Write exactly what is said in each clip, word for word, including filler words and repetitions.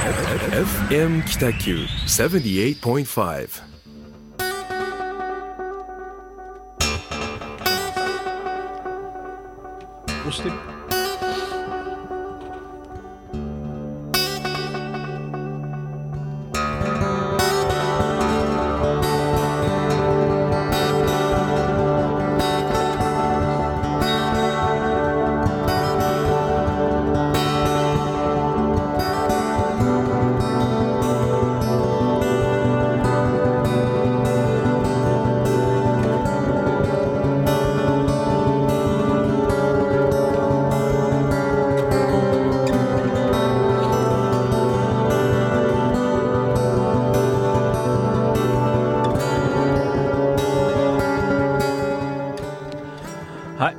エフエム 北九 ななじゅうはちてんご 押してる。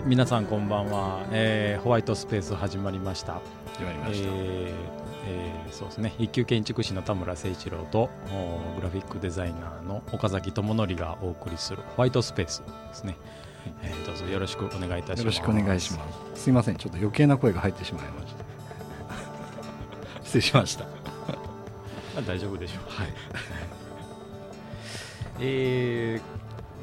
皆さんこんばんは、えー、ホワイトスペース始まりました。始まりました、えーえー、そうですね、一級建築士の田村誠一郎とグラフィックデザイナーの岡崎智則がお送りするホワイトスペースですね、えー、どうぞよろしくお願いいたします。よろしくお願いします。すいません、ちょっと余計な声が入ってしまいました失礼しました大丈夫でしょう、はいえ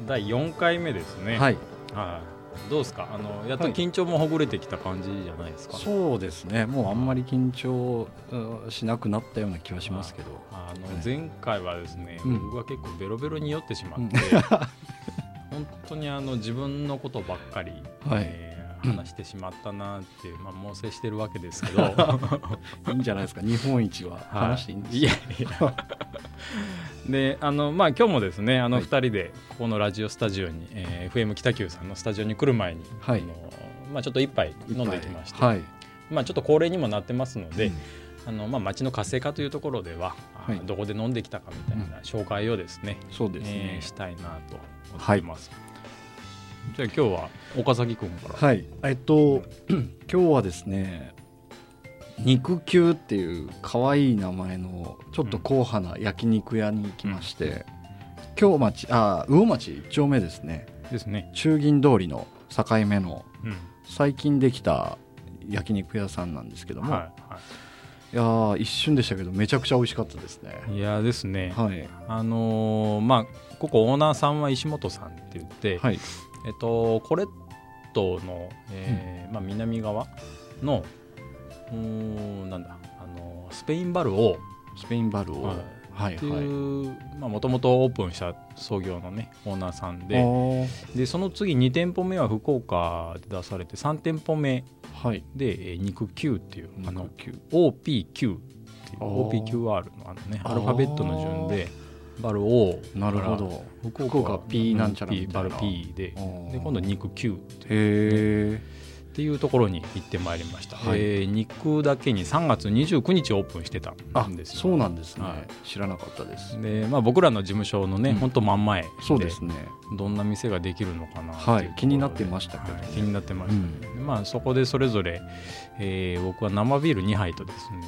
ー、だいよんかいめですね。はい、はい、どうですか、あのやっと緊張もほぐれてきた感じじゃないですか、はい、そうですね、もうあんまり緊張しなくなったような気はしますけど、あの、はい、前回はですね、うん、僕が結構ベロベロに酔ってしまって、うん、本当にあの自分のことばっかり、はい、えー、話してしまったなって、まあ、猛省してるわけですけどいいんじゃないですか、日本一は話していいんですよ、はい、いやいやで、あの、まあ、今日もですね、あのふたりでここのラジオスタジオに、はい、えー、エフエム 北九さんのスタジオに来る前に、はい、あのまあ、ちょっと一杯飲んできまして、はい、まあ、ちょっと恒例にもなってますので、うん、あのまあ、町の活性化というところでは、はい、どこで飲んできたかみたいな紹介をですね、うん、そうですね、えー、したいなと思います、はい。じゃあ今日は岡崎君から、はい、えっと、今日はですね、肉球っていうかわいい名前のちょっと硬派な焼肉屋に行きまして、うん、京町、あ、魚町いっ丁目ですね、ですね、中銀通りの境目の最近できた焼肉屋さんなんですけども、はいはい、いや一瞬でしたけどめちゃくちゃ美味しかったですね。いやですね、はい、あのーまあ、ここオーナーさんは石本さんって言って、はい、えっと、コレットの、えーうんまあ、南側のなんだ、あのスペインバルをスペインバルを、はいはい、っていう、まあ、元々オープンした創業のねオーナーさんで、でその次に店舗目は福岡で出されてさん店舗目で、はい、肉球っていうあの オーピーキュー っていう オーピーキューアール のあのねアルファベットの順でバル O、 なるほど、福岡 P なんちゃらみたいな、バル P で、で今度肉球っていう、ね、へーっていうところに行ってまいりました、はい、えー、肉だけにさんがつにじゅうくにちオープンしてたんですよ、ね、そうなんですね、はい、知らなかったですで、まあ、僕らの事務所のね、うん、ほんと真ん前で、そうですね、どんな店ができるのかなっていう、はい、気になってましたけど、ね、はい、気になってました、ね、うん、まあ、そこでそれぞれ、えー、僕は生ビールにはいとですね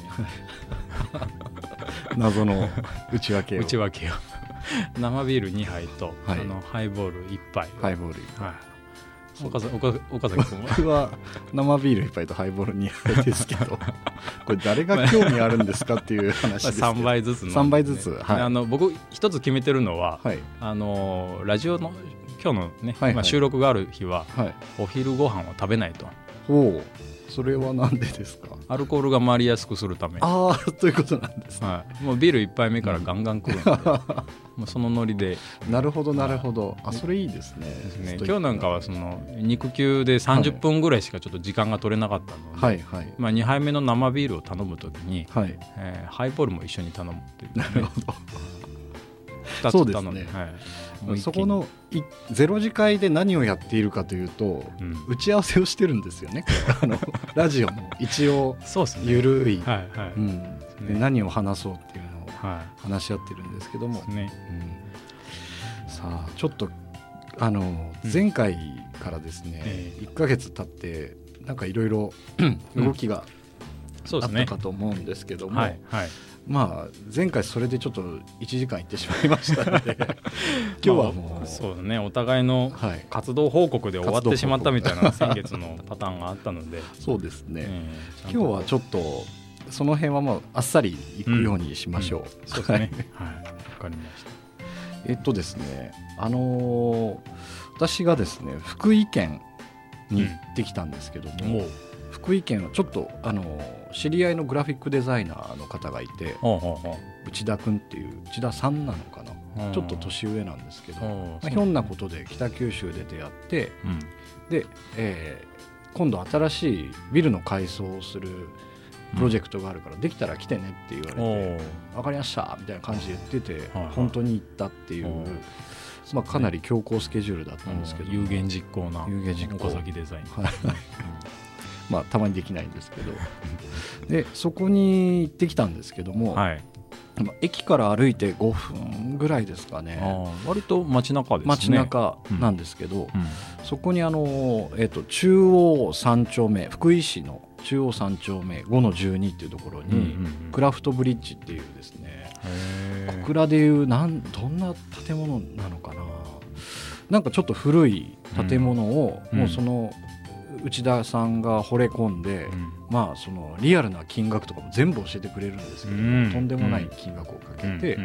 謎の内訳を内訳を生ビールにはいと、はい、あのハイボールいっぱい、ハイボールいっぱい、はい、岡崎君は僕は生ビールいっぱいとハイボールにはいですけどこれ誰が興味あるんですかっていう話ですけどさんばいずつの、ね、さんばいずつ、はい、あの僕一つ決めてるのは、はい、あのラジオの今日の、ね、はいはい、まあ、収録がある日は、はい、お昼ご飯を食べないと。ほう、それはなんでですか。アルコールが回りやすくするため。ああ、ということなんですね、はい、もうビールいっぱいめからガンガン来るのでもうそのノリで。なるほどなるほど、あ、それいいですね、ですね、今日なんかはその肉球でさんじゅっぷんぐらいしかちょっと時間が取れなかったので、はいはいはい、まあ、にはいめの生ビールを頼むときに、はい、えー、ハイボールも一緒に頼むっていう、ね、なるほどそうですね、はい、そこのゼロ次会で何をやっているかというと、うん、打ち合わせをしてるんですよねあのラジオも一応ゆるい、何を話そうっていうのを話し合ってるんですけども、ね、うん、さあちょっとあの前回からですね、うん、いっかげつ経ってなんかいろいろ動きがあったかと思うんですけども、うん、ね、はいはい、まあ、前回それでちょっといちじかんいってしまいましたので今日はもう、まあ、そうだね、お互いの活動報告で終わってしまったみたいな先月のパターンがあったのでそうですね、うん、今日はちょっとその辺はもうあっさりいくようにしましょう、うんうん、そうですねはい、わかりました。えっとですね、あのー、私がですね福井県に行ってきたんですけども、うん、福井県はちょっと、あのー、知り合いのグラフィックデザイナーの方がいて、うんうん、内田君っていう内田さんなのかな、ちょっと年上なんですけど、まあ、ひょんなことで北九州で出会って、うん、で、えー、今度新しいビルの改装をするプロジェクトがあるから、うん、できたら来てねって言われて、分かりましたみたいな感じで言ってて、はいはい、本当に行ったっていう、まあ、かなり強行スケジュールだったんですけど、有言実行な岡崎デザインまあたまにできないんですけどでそこに行ってきたんですけども、はい、駅から歩いてごふんぐらいですかね。あ、割と街中ですね。街中なんですけど、うんうん、そこにあの、えー、と中央さん丁目、福井市の中央さん丁目 ごのじゅうに っていうところに、うんうんうん、クラフトブリッジっていうですね、小倉でいうなんどんな建物なのかな、なんかちょっと古い建物を、うん、もうその内田さんが惚れ込んで、うん、まあ、そのリアルな金額とかも全部教えてくれるんですけど、うん、とんでもない金額をかけて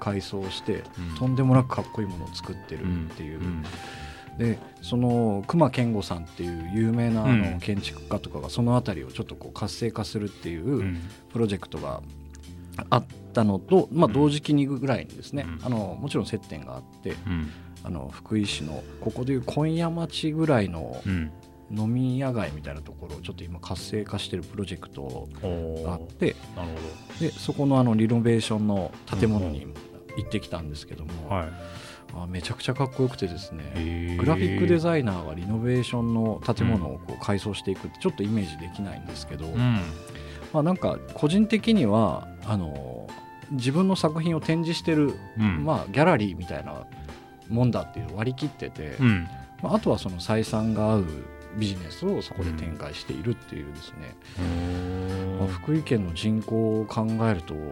改装して、うん、とんでもなくかっこいいものを作ってるっていう、うん、でその隈研吾さんっていう有名なあの建築家とかがその辺りをちょっとこう活性化するっていうプロジェクトがあったのと、まあ、同時期にぐらいにですね、あのもちろん接点があって、うん、あの福井市のここでいう紺屋町ぐらいの、うん、飲み屋街みたいなところをちょっと今活性化してるプロジェクトがあって、なるほど。でそこの、 あのリノベーションの建物に行ってきたんですけども、はい、あ、めちゃくちゃかっこよくてですね、グラフィックデザイナーがリノベーションの建物をこう改装していくってちょっとイメージできないんですけど、うん、まあ、なんか個人的にはあの自分の作品を展示してる、うん、まあ、ギャラリーみたいなもんだっていう割り切ってて、うん、まあ、あとはその採算が合うビジネスをそこで展開しているっていうですね、うん、まあ、福井県の人口を考えると、うん、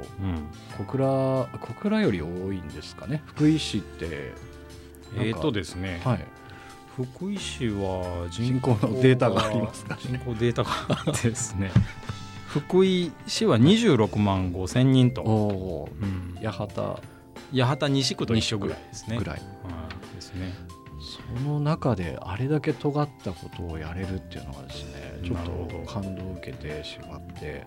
小倉、小倉より多いんですかね、福井市って。えーとですね、はい、福井市は人口のデータがありますか、ね、人口データがですね福井市はにじゅうろくまんごせんにんと、お、うん、八幡、八幡西区と一緒ぐらいですね、ぐらい、うん、ですね。その中であれだけ尖ったことをやれるっていうのがですね、ちょっと感動を受けてしまって、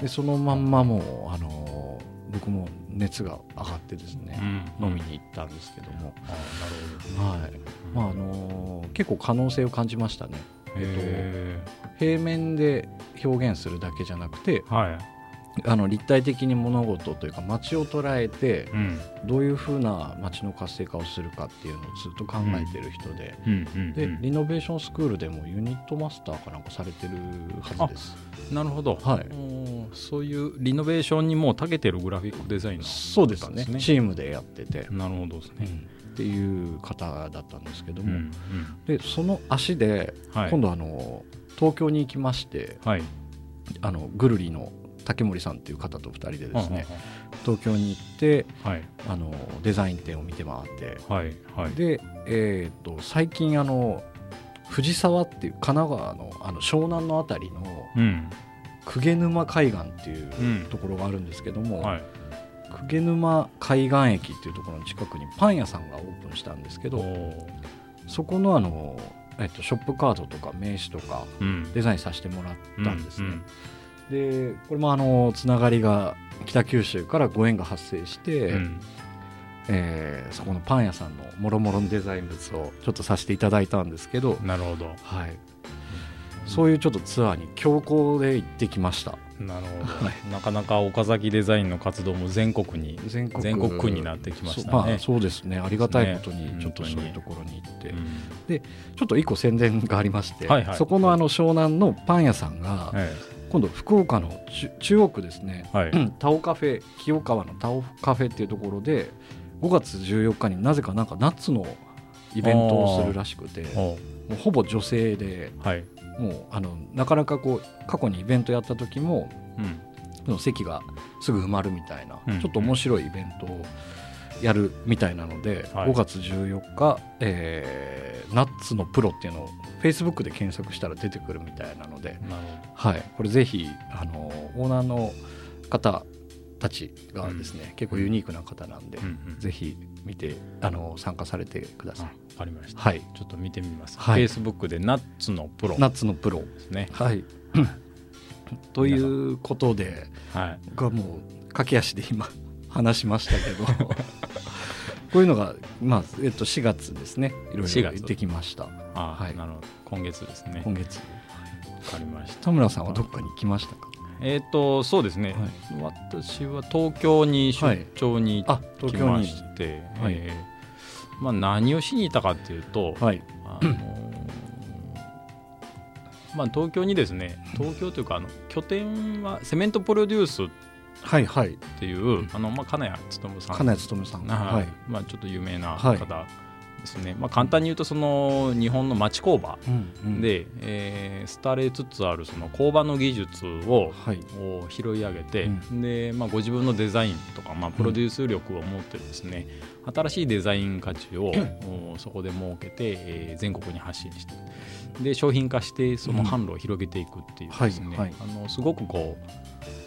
でそのまんまもう、あのー、僕も熱が上がってですね、うん、飲みに行ったんですけども、結構可能性を感じましたね、えっと、平面で表現するだけじゃなくて、はい、あの立体的に物事というか街を捉えて、うん、どういうふうな街の活性化をするかっていうのをずっと考えてる人 で、うんうんうんうん、でリノベーションスクールでもユニットマスターかなんかされてるはずです。なるほど、はい、そういうリノベーションにも長けてるグラフィックデザイナー、ね、そうですね、チームでやってて、なるほどですね、うん、っていう方だったんですけども、うんうん、でその足で、はい、今度あの東京に行きまして、はい、あのぐるりの竹森さんという方とふたりでですね、はい、東京に行って、はい、あのデザイン展を見て回って、はいはい、で、えー、と最近あの藤沢っていう神奈川 の、 あの湘南のあたりの鵠沼海岸っていうところがあるんですけども、うんうん、はい、鵠沼海岸駅っていうところの近くにパン屋さんがオープンしたんですけど、そこ の、 あの、えー、とショップカードとか名刺とかデザインさせてもらったんですね、うんうんうん。でこれもあのつながりが北九州からご縁が発生して、うん、えー、そこのパン屋さんのもろもろのデザイン物をちょっとさせていただいたんですけど、なるほど、はい、うん、そういうちょっとツアーに強行で行ってきました。なるほど、はい、なかなか岡崎デザインの活動も全国に全国、全国区になってきましたね。 そ,、まあ、そうですね、ありがたいことにちょっとそういうところに行って、ね、うん、でちょっといっこ宣伝がありまして、はいはい、そこ の、 あの湘南のパン屋さんが、ええ、今度福岡の中央区ですね、はい、タオカフェ、清川のタオカフェっていうところでごがつじゅうよっかになぜかなんかナッツのイベントをするらしくて、もうほぼ女性で、はい、もうあのなかなかこう過去にイベントやった時も、うん、席がすぐ埋まるみたいな、うん、ちょっと面白いイベントをやるみたいなので、はい、ごがつじゅうよっか、えー、ナッツのプロっていうのを Facebook で検索したら出てくるみたいなので、はい、これぜひあのオーナーの方たちがですね、うん、結構ユニークな方なんで、うんうん、ぜひ見てあの参加されてください。わかりました、はい、ちょっと見てみます、はい、Facebook でナッツのプロナッツのプロですね、はいということで、はい、僕はもう駆け足で今話しましたけどこういうのが、まあえっと、しがつですね、いろいろ行ってきました。あ、はい、なるほど、今月ですね。今月、分かりました。田村さんはどっかに行きましたか？えー、とそうですね、はい、私は東京に出張に行ってきまして、はい、えーまあ、何をしに行ったかっていうと、はい、あのーまあ、東京にですね、東京というかあの拠点はセメントプロデュースっていう金谷勤さん、金谷勤さん、はい、まあ、ちょっと有名な方、はいですね。まあ、簡単に言うとその日本の町工場で、うんうん、えー、廃れつつあるその工場の技術を、はい、を拾い上げて、うん、でまあ、ご自分のデザインとか、まあ、プロデュース力を持ってですね、うん、新しいデザイン価値を、うん、そこで設けて、えー、全国に発信して、で商品化してその販路を広げていくっていうですね、うん、はいはい、あのすごくこ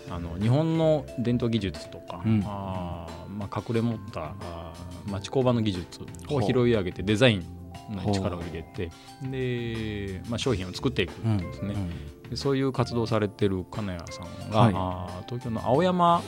うあの日本の伝統技術とか、うん、あまあ、隠れ持った町工場の技術を拾い上げてデザインの力を入れて、で、まあ、商品を作っていくんですね、うんうん、でそういう活動されてる金谷さんが、はい、あ東京の青山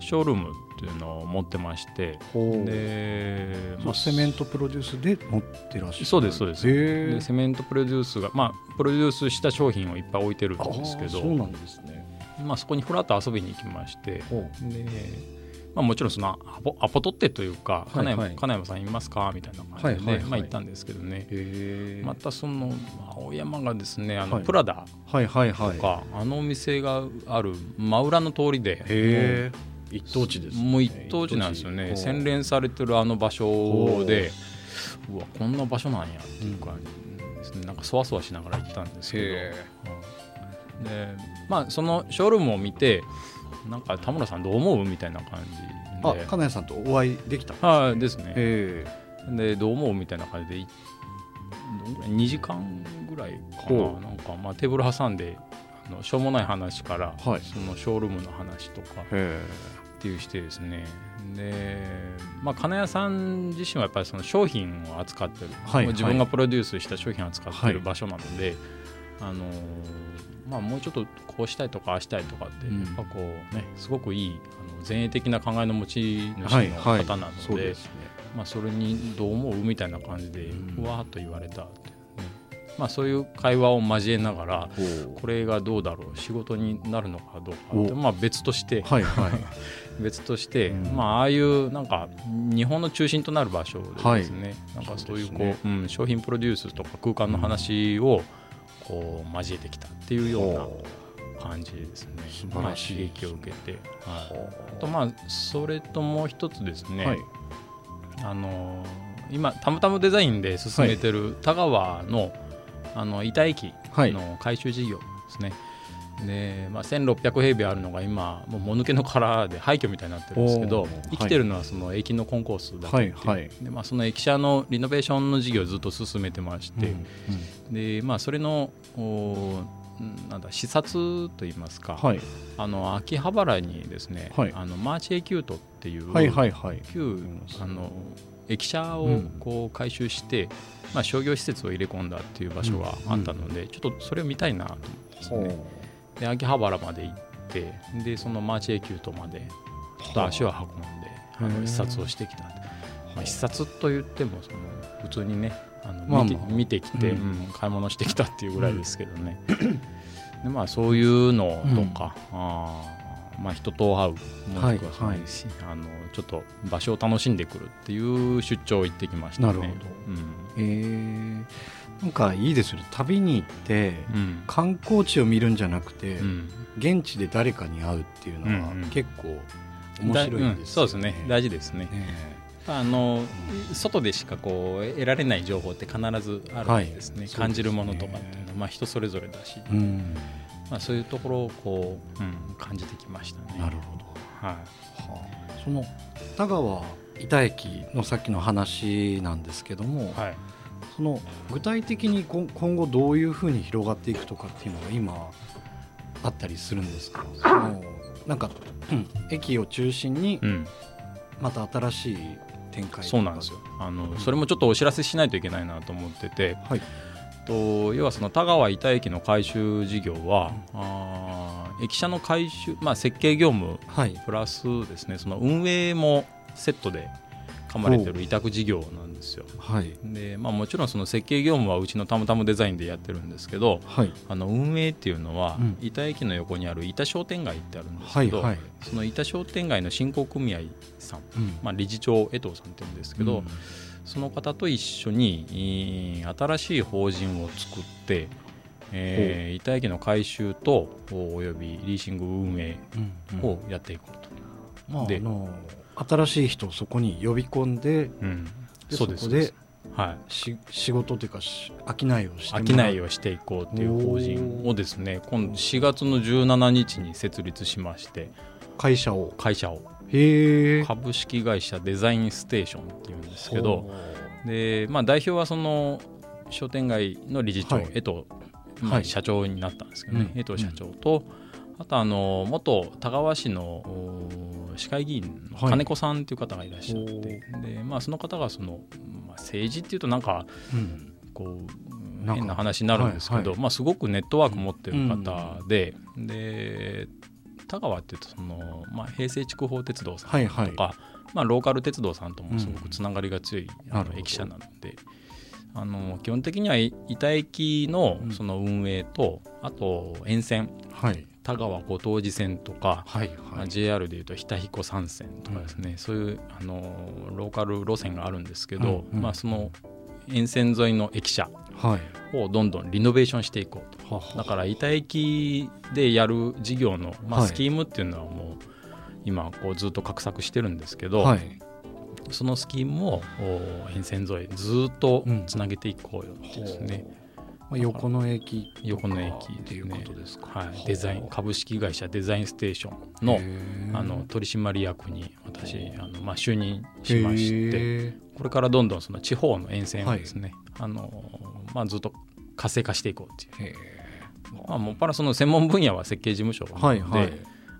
ショールームっていうのを持ってまして、はい、でまあ、セメントプロデュースで持ってらっしゃる。そうですそうです。でセメントプロデュースが、まあ、プロデュースした商品をいっぱい置いてるんですけど、そうなんですね、まあ、そこにふらっと遊びに行きまして、でまあ、もちろんそのアポ、アポ取ってというか、はいはい、金山、金山さんいますかみたいな感じで、ね、はいはいはい、まあ、行ったんですけどね、へまたその青山がですね、あのプラダとか、はいはいはいはい、あのお店がある真裏の通りで、へ一等地です、ね、もう一等地なんですよね。洗練されてるあの場所で、うわこんな場所なんやっていう感じですね、うん、なんかそわそわしながら行ったんですけど、へで、まあ、そのショールームを見てなんか田村さんどう思うみたいな感じで、あ、金谷さんとお会いできたんですね。あですね、えー、でどう思うみたいな感じでにじかんぐらいか な, なんかまあテーブル挟んであのしょうもない話から、はい、そのショールームの話とかっていうしてですね、で、まあ、金谷さん自身はやっぱりその商品を扱ってる、はい、自分がプロデュースした商品を扱ってる場所なので、はい、あのーまあ、もうちょっとこうしたいとかああしたいとかってやっぱこう、ね、うん、すごくいいあの前衛的な考えの持ち主の方なので、はいはい、 そ, でね、まあ、それにどう思うみたいな感じでふわっと言われたって、うん、まあ、そういう会話を交えながらこれがどうだろう仕事になるのかどうかって、まあ、別として、はいはい、別として、うん、まあ、ああいうなんか日本の中心となる場所でですね、はい、なんかそういうこう、そうですね、うん、商品プロデュースとか空間の話を、うん、こう交えてきたっていうような感じですね。素晴らしい、まあ、刺激を受けて、はい、あとまあそれともう一つですね、はい、あの今たむたむデザインで進めてる田川 の,、はい、あの板駅の改修事業ですね、はい、でまあ、せんろっぴゃくへいびょうあるのが今もうもぬけの殻で廃墟みたいになってるんですけど、生きてるのはその駅のコンコースだけって、はいはい、でまあ、その駅舎のリノベーションの事業をずっと進めてまして、うんうん、でまあ、それのなんだ視察といいますか、はい、あの秋葉原にですね、はい、あのマーチエキュートっていう、はいはいはい、旧あの駅舎をこう改修して、うん、まあ、商業施設を入れ込んだっていう場所があったので、うんうん、ちょっとそれを見たいなと思ってですね、で秋葉原まで行って、でそのマーチエキュートまでちょっと足を運んであの視察をしてきた、まあ、視察といってもその普通にねあの 見, てまあまあ見てきて、うん、買い物してきたっていうぐらいですけどね、うん、でまあ、そういうのとか、うん、あまあ、人と会うもしくはそういうし、はいはい、あのちょっと場所を楽しんでくるっていう出張行ってきましたね。なるほど、うん、えー、なんかいいですよね、旅に行って、うん、観光地を見るんじゃなくて、うん、現地で誰かに会うっていうのは結構面白いですね、うんうん、そうですね、大事ですね、えーあの外でしかこう得られない情報って必ずあるんですね、はい、感じるものとかっていうのは、まあ、人それぞれだし、うん、まあ、そういうところをこう、うん、感じてきましたね。なるほど、はい、はあ、その田川イタ駅のさっきの話なんですけども、はい、その具体的に今後どういうふうに広がっていくとかっていうのが今あったりするんですか？そのなんか、うん、駅を中心にまた新しい展開、うん、そうなんですよ。あの、うん、それもちょっとお知らせしないといけないなと思ってて、はい、と要はその田川板駅の改修事業は、うん、あ駅舎の改修、まあ、設計業務プラスですね、はい、その運営もセットで噛まれてる委託事業なんですよ、はいでまあ、もちろんその設計業務はうちのたむたむデザインでやってるんですけど、はい、あの運営っていうのは、うん、伊田駅の横にある伊田商店街ってあるんですけど、はいはい、その伊田商店街の振興組合さん、うんまあ、理事長江藤さんって言うんですけど、うん、その方と一緒に新しい法人を作って、えー、伊田駅の改修とおよびリーシング運営をやっていこうと、うんうん、で、まああのー新しい人をそこに呼び込んで、うん、でそうですそこで、はい、し仕事というか商いをして商いをしていこうという法人をですね、今度しがつのじゅうしちにちに設立しまして、会社を会社をへ株式会社デザインステーションっていうんですけど、で、まあ、代表はその商店街の理事長、はい、江藤、まあ、社長になったんですけどね、はい、江藤社長と、うん、あとあの元田川市の市会議員の金子さんという方がいらっしゃって、はいでまあ、その方がその、まあ、政治っていうとなんか、うん、こうなんか変な話になるんですけど、はいはいまあ、すごくネットワーク持ってる方で、うん、で田川っていうとその、まあ、平成筑豊鉄道さんとか、はいはいまあ、ローカル鉄道さんともすごくつながりが強い、うん、あの駅舎なので、あの基本的には伊田駅 の, その運営と、うん、あと沿線、はい田川ご当地線とか、はいはい、ジェイアール でいうと日田彦山線とかですね、うん、そういうあのローカル路線があるんですけど、うんうんまあ、その沿線沿いの駅舎をどんどんリノベーションしていこうと、はい、だから伊田駅でやる事業の、まあ、スキームっていうのはもう今こうずっと画策してるんですけど、はい、そのスキームを沿線沿いずっとつなげていこうよってですね、うん横の駅とかっていうことですか、はい、デザイン株式会社デザインステーション の, あの取締役に私あの、まあ、就任しまして、これからどんどんその地方の沿線をですね、はいあのまあ、ずっと活性化していこうっていう、まあ、もっぱらその専門分野は設計事務所なので、はいはい、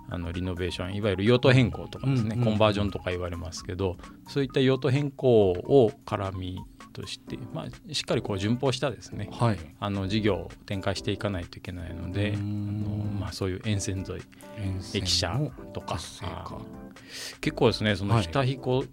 あのリノベーションいわゆる用途変更とかですね、うんうん、コンバージョンとか言われますけど、そういった用途変更を絡みとして、まあ、しっかりこう順法したですね、はい、あの事業を展開していかないといけないので、あの、まあ、そういう沿線沿い駅舎とか結構ですね、その北彦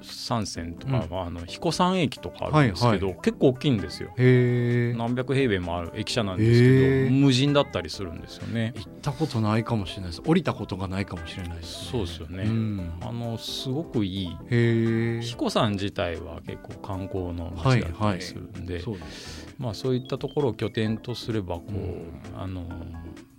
山線とか、はいまあ、あの彦山駅とかあるんですけど、はいはい、結構大きいんですよ。へ何百平米もある駅舎なんですけど、無人だったりするんですよね。行ったことないかもしれないです。降りたことがないかもしれないですね。そうですよね、うん、あのすごくいい。へ彦山自体は結構観光の街だったりするんで、はいはい そうですね、まあ、そういったところを拠点とすればこう、うんあの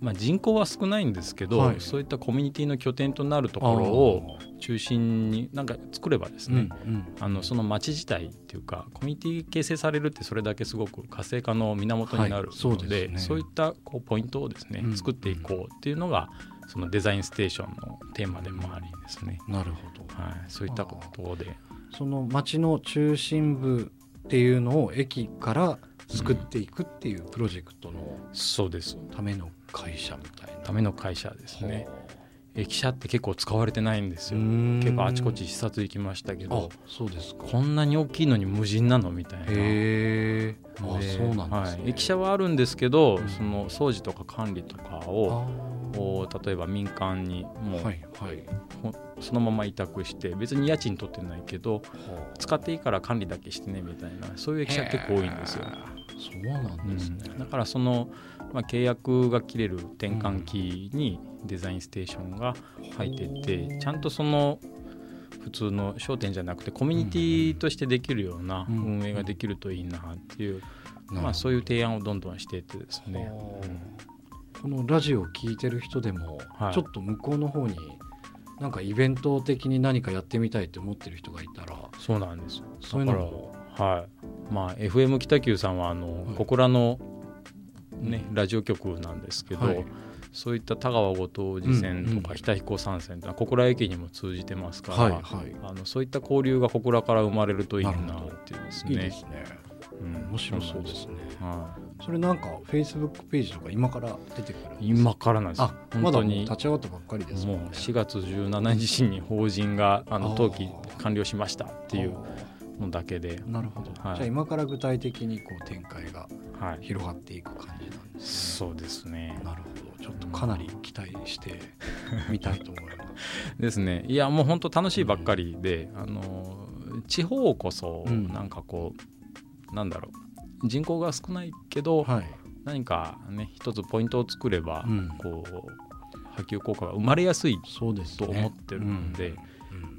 まあ、人口は少ないんですけど、はい、そういったコミュニティの拠点となるところを中心になんか作ればですね、うんうん、あのその町自体っていうかコミュニティ形成されるって、それだけすごく活性化の源になるので、はい そうですね、そういったこうポイントをですね、うんうん、作っていこうっていうのがそのデザインステーションのテーマでもありですね。なるほど、はい、そういったことでその町の中心部っていうのを駅から作っていくっていうプロジェクトのための会社みたいな、うん、ための会社ですね。駅舎って結構使われてないんですよ。結構あちこち視察行きましたけど、あそうですか、こんなに大きいのに無人なのみたいな。へあそうなんですね、はい、駅舎はあるんですけど、うん、その掃除とか管理とかを例えば民間にもう、はいはい、そのまま委託して、別に家賃取ってないけど使っていいから管理だけしてねみたいな、そういう駅舎結構多いんですよ。そうなんですね、うん、だからその、まあ、契約が切れる転換期にデザインステーションが入ってて、うん、ちゃんとその普通の商店じゃなくてコミュニティとしてできるような運営ができるといいなっていう、うんうんまあ、そういう提案をどんどんしていってですね、うん、このラジオを聞いてる人でも、はい、ちょっと向こうの方になんかイベント的に何かやってみたいって思ってる人がいたら、そうなんですよ。そういうのもはいまあ、エフエム 北九さんはあの、はい、小倉の、ね、ラジオ局なんですけど、はい、そういった田川ご当地線とか日田彦山線とか小倉駅にも通じてますから、はいはい、あのそういった交流が小倉から生まれるといいなっていうですね。いいですね、うん、面白そうですね、はい、それなんかフェイスブックページとか今から出てくるんですか？今からなんです。あ、本当にまだ立ち上がったばっかりですもんね。もうしがつじゅうしちにちに法人があの登記完了しましたっていうのだけで。なるほど、はい、じゃあ今から具体的にこう展開が広がっていく感じなんですね、はい、そうですね。なるほど、ちょっとかなり期待してみたいと思いますですね。いやもう本当楽しいばっかりで、うん、あの地方こそなんかこう、うんなんだろう人口が少ないけど、はい、何か、ね、一つポイントを作れば、うん、こう波及効果が生まれやすいと思ってるので、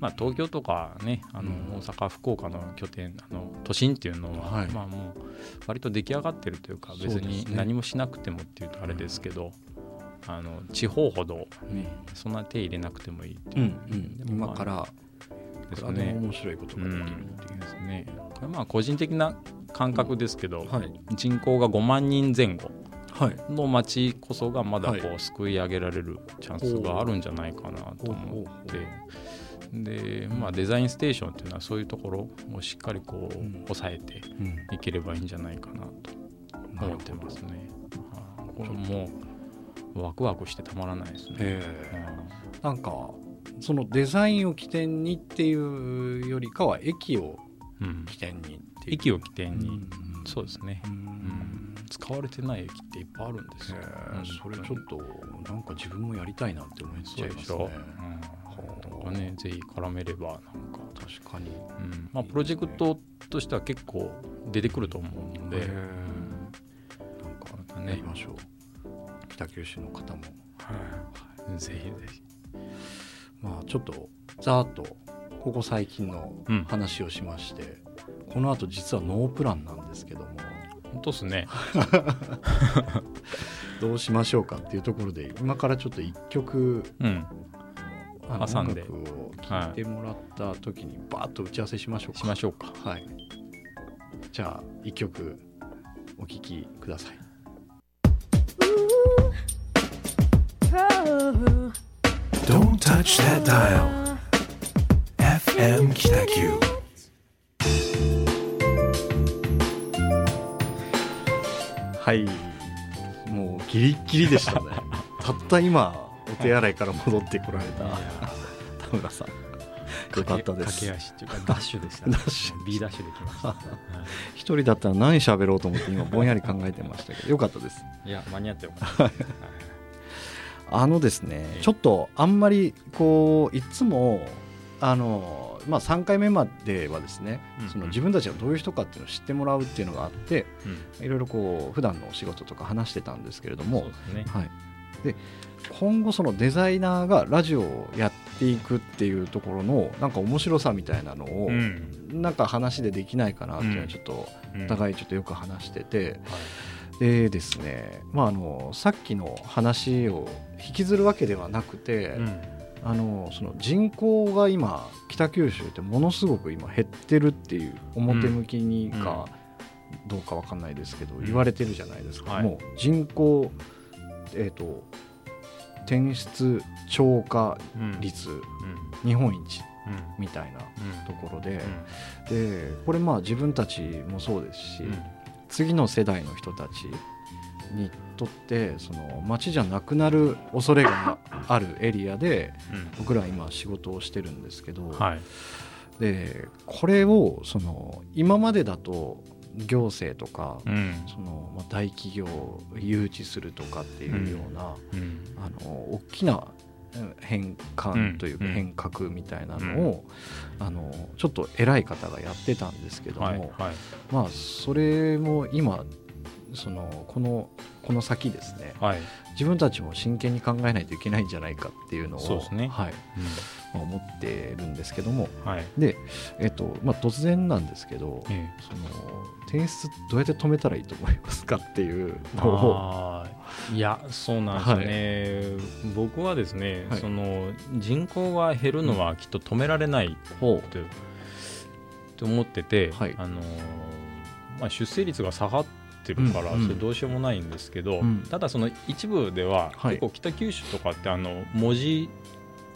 まあ、東京とか、ね、あの大阪、うん、福岡の拠点あの都心っていうのは、はいまあ、もう割と出来上がってるというか別に何もしなくてもっていうとあれですけど、うん、あの地方ほど、ね、そんな手入れなくてもいいっていう、うんうん、今からですね、でも面白いことができるっていうですね、うんまあ、個人的な感覚ですけど、うんはい、人口がごまんにんぜん後の町こそがまだこうすくい上げられるチャンスがあるんじゃないかなと思って、はいでまあ、デザインステーションっていうのはそういうところをしっかりこう抑えていければいいんじゃないかなと思ってますね、うん、これもうワクワクしてたまらないですね、えー、なんかそのデザインを起点にっていうよりかは駅を起点にっていう、うん、駅を起点に、うん、そうですね、うんうん、使われてない駅っていっぱいあるんですよ。それちょっとなんか自分もやりたいなって思っちゃいますね。なんかね、ぜひ絡めればなんか確かに、うんまあ、プロジェクトとしては結構出てくると思うので、うん、なんかやりましょう、ね、北九州の方も、はい、ぜひぜひまあ、ちょっとざーっとここ最近の話をしまして、うん、この後実はノープランなんですけども。本当ですねどうしましょうかっていうところで今からちょっといっきょく、うん、あの音楽を聴いてもらった時にバーッと打ち合わせしましょうか、はい、しましょうか、はい、じゃあいっきょくお聴きください。Don't touch that dial エフエム 北九。はいもうギリッギリでしたねたった今お手洗いから戻ってこられた田村さんよかったです。駆け足というかダッシュでしたねダッシュ B ダッシュできました一人だったら何喋ろうと思って今ぼんやり考えてましたけどよかったです。いや間に合ってよかったですあのですね、ちょっとあんまりこういつもあの、まあ、さんかいめまではですね、うんうん、その自分たちがどういう人かっていうのを知ってもらうっていうのがあって、うん、いろいろこう普段のお仕事とか話してたんですけれども、そうですね、はい、で今後そのデザイナーがラジオをやっていくっていうところのなんか面白さみたいなのを、うん、なんか話でできないかなっていうのはちょっとお互いちょっとよく話してて、うんうんはいでですねまあ、あのさっきの話を引きずるわけではなくて、うん、あのその人口が今北九州ってものすごく今減ってるっていう表向きにかどうか分かんないですけど、うん、言われてるじゃないですか、うん、もう人口、えーと、転出超過率、うんうん、日本一みたいなところで、うんうん、でこれまあ自分たちもそうですし、うん次の世代の人たちにとってその街じゃなくなる恐れがあるエリアで僕ら今仕事をしてるんですけど、うんはい、でこれをその今までだと行政とか、うん、その大企業を誘致するとかっていうような、うんうん、あの大きな変換というか変革みたいなのを、うん、あのちょっと偉い方がやってたんですけども、はいはい、まあそれも今そのこのこの先ですね、はい、自分たちも真剣に考えないといけないんじゃないかっていうのをそうですね、はいうん、思ってるんですけども、はい、で、えっとまあ、突然なんですけど、ええ、その転出どうやって止めたらいいと思いますかっていうのをあいやそうなんですね、はい、僕はですね、はい、その人口が減るのはきっと止められないと、うん、思ってて、はいあのまあ、出生率が下がってってるから、うんうん、それどうしようもないんですけど、うん、ただその一部では、はい、結構北九州とかってあの文字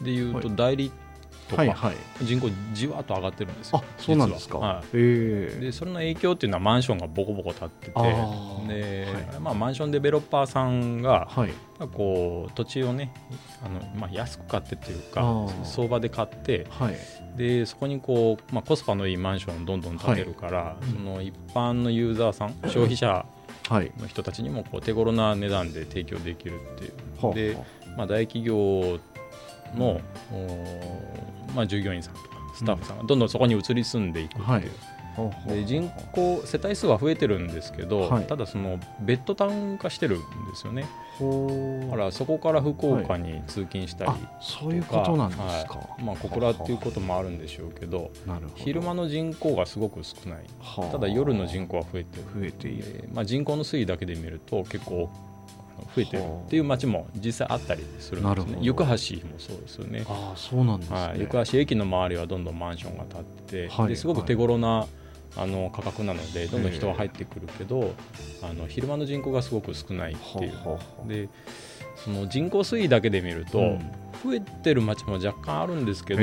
でいうと代理とか人口じわっと上がってるんですよ、はいはい、あ、そうなんですか、はい、えー、でそれの影響っていうのはマンションがボコボコ建ってて、あで、はい、まあ、マンションデベロッパーさんが、はい、こう土地をねあの、まあ、安く買ってというか相場で買って、はい、でそこにこう、まあ、コスパのいいマンションをどんどん建てるから、はい、その一般のユーザーさん、うん、消費者の人たちにもこう手頃な値段で提供できるっていう、はい、でまあ、大企業の、まあ、従業員さんとかスタッフさんがどんどんそこに移り住んでいくっていう、はい、で人口世帯数は増えてるんですけど、はい、ただそのベッドタウン化してるんですよね。だからそこから福岡に通勤したりとか、はい、そういうことなんですか、はい、まあ、小倉っていうこともあるんでしょうけど、なるほど、昼間の人口がすごく少ない、ただ夜の人口は増えてる、増えている、まあ、人口の推移だけで見ると結構増えてるっていう町も実際あったりするんですね。行橋もそうですよね。ああ、そうなんですね。はい、行橋駅の周りはどんどんマンションが建って、はい、ですごく手頃な、はい、あの価格なのでどんどん人は入ってくるけど、あの昼間の人口がすごく少ないっていう、はははでその人口推移だけで見ると、うん、増えてる町も若干あるんですけど、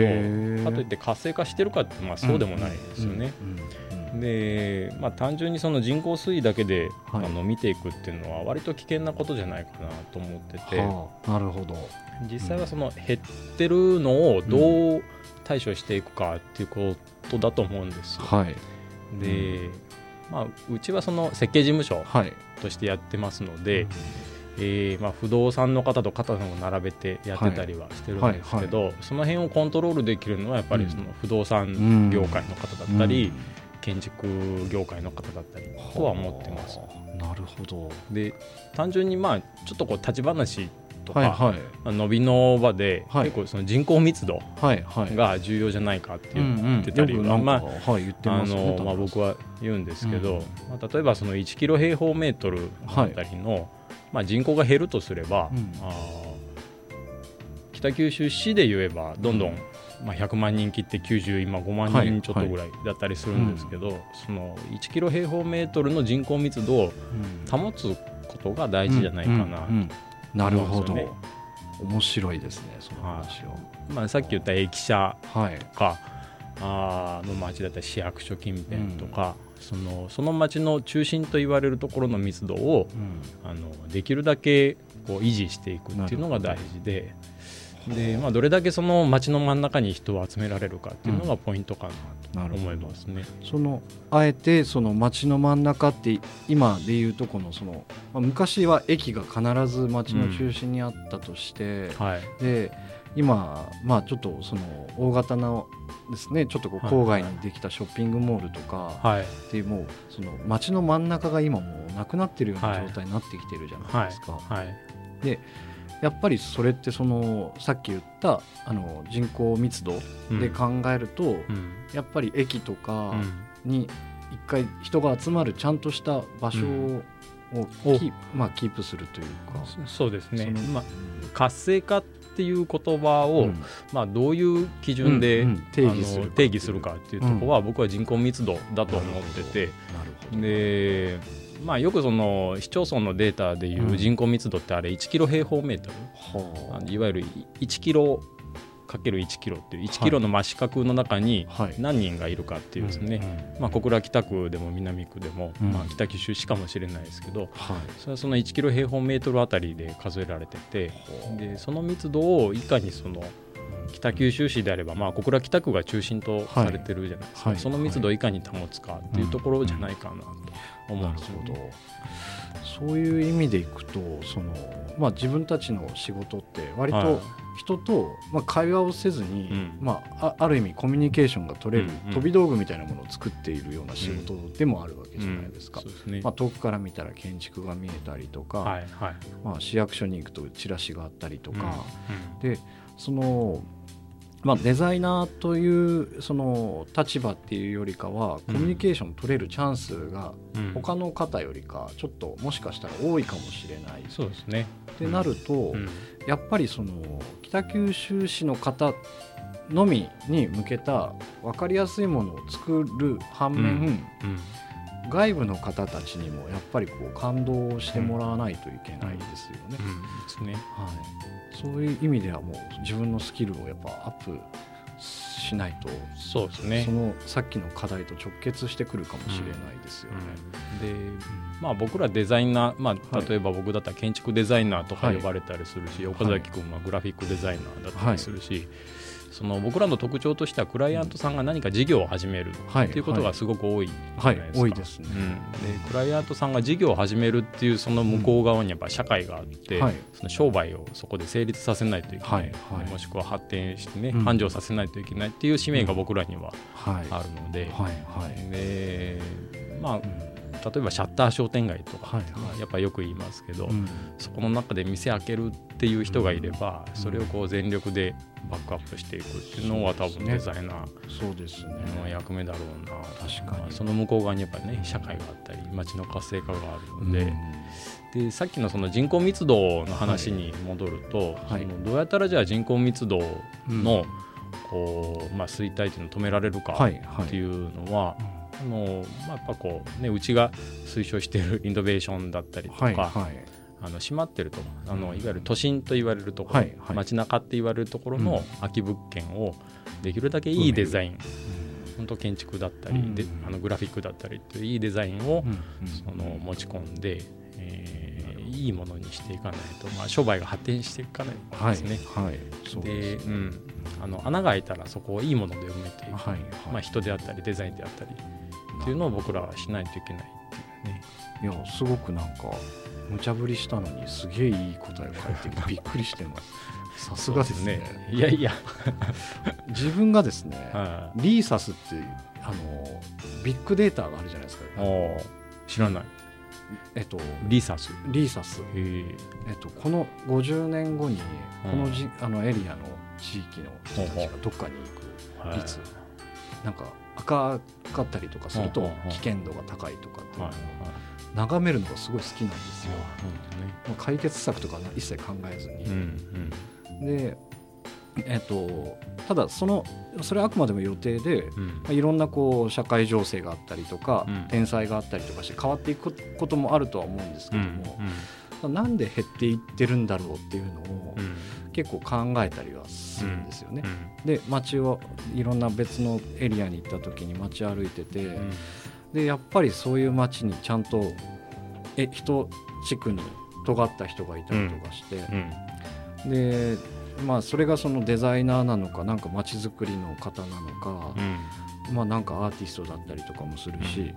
かといって活性化してるかって、まあ、そうでもないですよね。で、まあ、単純にその人口推移だけで、はい、あの見ていくっていうのは割と危険なことじゃないかなと思ってて、はあ、なるほど、実際はその減ってるのをどう対処していくかっていうことだと思うんですよ、うん、はい、で、まあ、うちはその設計事務所としてやってますので、はい、えーまあ、不動産の方と肩を並べてやってたりはしてるんですけど、はいはいはい、その辺をコントロールできるのはやっぱりその不動産業界の方だったり、うんうん、建築業界の方だったりとは思ってます。なるほど。で、単純にまあちょっとこう立ち話とか、はいはい、まあ、伸びの場で結構その人口密度が重要じゃないかって言ってたり、まあ僕は言うんですけど、うん、まあ、例えばそのいちキロ平方メートルあたりの、はい、まあ、人口が減るとすれば、うん、あ北九州市で言えばどんどん、うん、まあ、ひゃくまん人切ってきゅうじゅう今ごまん人ちょっとぐらいだったりするんですけど、はいはい、そのいちキロ平方メートルの人口密度を保つことが大事じゃないかなと、うんうんうん、なるほど、面白いですね、その話を、はい、まあ、さっき言った駅舎とか、はい、あの町だったり市役所近辺とか、うん、そのその町の中心と言われるところの密度を、うん、あのできるだけこう維持していくっていうのが大事で、でまあ、どれだけその街の真ん中に人を集められるかっていうのがポイントかなと思いますね、うん、そのあえてその街の真ん中って今でいうとこのその、まあ、昔は駅が必ず街の中心にあったとして、うん、はい、で今、まあ、ちょっとその大型なですね、ちょっとこう郊外にできたショッピングモールとか、はい、っていうもうその街の真ん中が今もうなくなってるような状態になってきてるじゃないですか、はいはいはい、でやっぱりそれってそのさっき言ったあの人口密度で考えると、うん、やっぱり駅とかに一回人が集まるちゃんとした場所をキープ、うんまあ、キープするというか、そうですね、まあ、活性化っていう言葉を、うんまあ、どういう基準で、うんうん、定義するかっていうところは、うん、僕は人口密度だと思ってて、なるほど、でまあ、よくその市町村のデータでいう人口密度ってあれいちキロ平方メートル、うん、いわゆるいちキロ ×いち キロっていういちキロの真四角の中に何人がいるかっていうですね、はいはい、まあ、小倉北区でも南区でも、うんまあ、北九州市かもしれないですけど、はい、それはそのいちキロ平方メートルあたりで数えられてて、でその密度をいかにその北九州市であれば、まあ、小倉北区が中心とされてるじゃないですか、はいはい、その密度をいかに保つかっていうところじゃないかなと思うんですよね、うん、なるほど。そういう意味でいくとその、まあ、自分たちの仕事って割と人と、はい、まあ、会話をせずに、うん、まあ、ある意味コミュニケーションが取れる、うん、飛び道具みたいなものを作っているような仕事でもあるわけじゃないですか、うんうん、そうですね、まあ、遠くから見たら建築が見えたりとか、はいはい、まあ、市役所に行くとチラシがあったりとか、うんうん、でそのまあ、デザイナーというその立場っていうよりかはコミュニケーション取れるチャンスが他の方よりかちょっともしかしたら多いかもしれない、そうですね、ってなるとやっぱりその北九州市の方のみに向けた分かりやすいものを作る反面、外部の方たちにもやっぱりこう感動してもらわないといけないですよね。うんうん、ですね。はい。そういう意味ではもう自分のスキルをやっぱアップしないと、そうですね、そのさっきの課題と直結してくるかもしれないですよね。うん、で、まあ、僕らデザイナー、まあ、例えば僕だったら建築デザイナーとか呼ばれたりするし、はい、岡崎君はグラフィックデザイナーだったりするし、はい、その僕らの特徴としてはクライアントさんが何か事業を始めるっていうことがすごく多いじゃないですか。多いですね。うん、でクライアントさんが事業を始めるっていうその向こう側にやっぱ社会があって、うんはい、その商売をそこで成立させないといけない、はいはい、もしくは発展してね、繁盛させないといけないっていう使命が僕らにはあるので、で、まあ例えばシャッター商店街とかやっぱよく言いますけど、はいはい、そこの中で店開けるっていう人がいれば、うん、それをこう全力でバックアップしていくっていうのは多分デザイナーの役目だろうな。確かにその向こう側にやっぱね社会があったり街の活性化があるので、うん、でさっきのその人口密度の話に戻ると、はい、そのどうやったらじゃあ人口密度のこう、まあ、衰退っていうのを止められるかっていうのは、はいはいあのまあ、やっぱこうねうちが推奨しているイノベーションだったりとか、はいはい、あの閉まってるとあのいわゆる都心と言われるところ、はいはい、街中って言われるところの空き物件をできるだけいいデザイン、うん、本当建築だったり、うん、であのグラフィックだったりといういいデザインを、うん、その持ち込んで、えー、いいものにしていかないと、まあ、商売が発展していかないんですね。はいはい、そうですね。で、うん、あの穴が開いたらそこをいいもので埋めていく、はいはいまあ、人であったりデザインであったりっていうのを僕らはしないといけないっていうね。いやすごくなんか無茶ぶりしたのにすげえいい答えを返ってきてびっくりしてますさすがですね。いやいや自分がですねリーサスっていうあのビッグデータがあるじゃないですか。知らない。えっと、リーサスリーサス、えっと、このごじゅうねんごにこのじ、うん、あのエリアの地域の人たちがどっかに行く率、はい、なんか赤かったりとかすると危険度が高いとかっていうのを眺めるのがすごい好きなんですよ。まあ、解決策とか一切考えずに、うんうん、で、えっと、ただそのそれはあくまでも予定で、うんまあ、いろんなこう社会情勢があったりとか、うん、天災があったりとかして変わっていくこともあるとは思うんですけども、うんうん、なんで減っていってるんだろうっていうのを、うん結構考えたりはするんですよね。うん、で街をいろんな別のエリアに行った時に街歩いてて、うん、でやっぱりそういう街にちゃんとえ人地区に尖った人がいたりとかして、うん、で、まあ、それがそのデザイナーなのかなんか街づくりの方なのか、うんまあ、なんかアーティストだったりとかもするし、うんうん、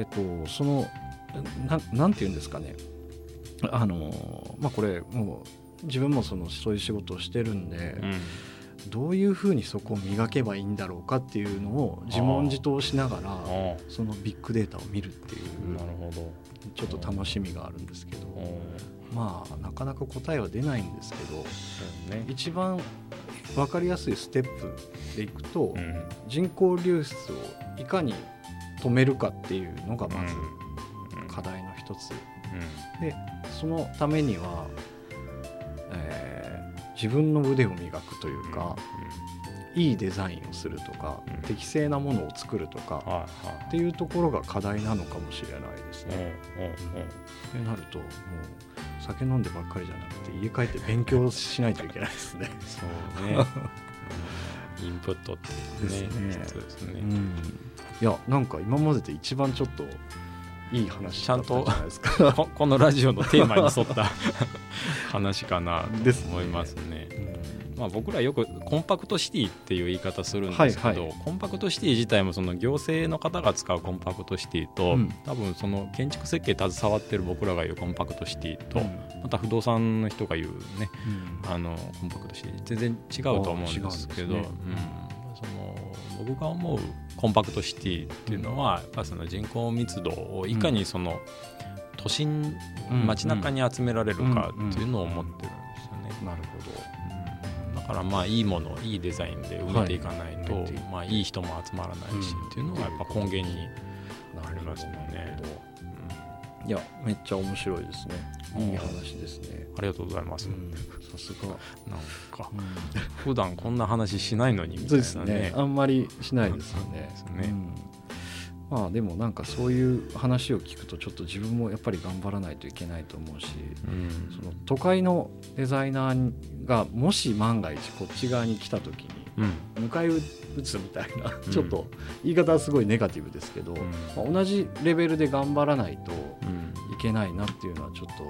えーと、その な, なんていうんですかねあの、まあ、これもう自分も そ, のそういう仕事をしてるんで、うん、どういうふうにそこを磨けばいいんだろうかっていうのを自問自答しながらそのビッグデータを見るっていうなるほどちょっと楽しみがあるんですけど、まあなかなか答えは出ないんですけど、ね、一番分かりやすいステップでいくと、うん、人口流出をいかに止めるかっていうのがまず課題の一つ、うんうん、でそのためにはえー、自分の腕を磨くというか、うん、いいデザインをするとか、うん、適正なものを作るとか、はいはい、っていうところが課題なのかもしれないですね。ってなるともう酒飲んでばっかりじゃなくて家帰って勉強しないといけないですね。そうねインプットっていうねですね。そうですね、うん、いやなんか今までで一番ちょっといい話だったじゃないですか。ちゃんとこのラジオのテーマに沿った話かなと思いますね。ですね、うんまあ、僕らよくコンパクトシティっていう言い方するんですけど、はいはい、コンパクトシティ自体もその行政の方が使うコンパクトシティと、うん、多分その建築設計携わってる僕らが言うコンパクトシティと、うん、また不動産の人が言うね、うん、あのコンパクトシティ全然違うと思うんですけど、うん、その僕が思うコンパクトシティっていうのは、うん、やっぱその人口密度をいかにその都心、うん、街中に集められるかっていうのを思ってるんですよね。うんうん、なるほど、うん、だからまあいいものいいデザインで埋めていかないと、はいまあ、いい人も集まらないし、うん、っていうのがやっぱ根源になりますよね。うん、いやめっちゃ面白いですね。いい話ですね。ありがとうございます。うん、さすがなんか、うん、普段こんな話しないのにみたいなね。そうですね。あんまりしないですよね。うん、ですね。まあでもなんかそういう話を聞くとちょっと自分もやっぱり頑張らないといけないと思うし、うん、その都会のデザイナーがもし万が一こっち側に来た時に迎え撃つみたいな、うん、ちょっと言い方はすごいネガティブですけど、うんまあ、同じレベルで頑張らないといけないなっていうのはちょっと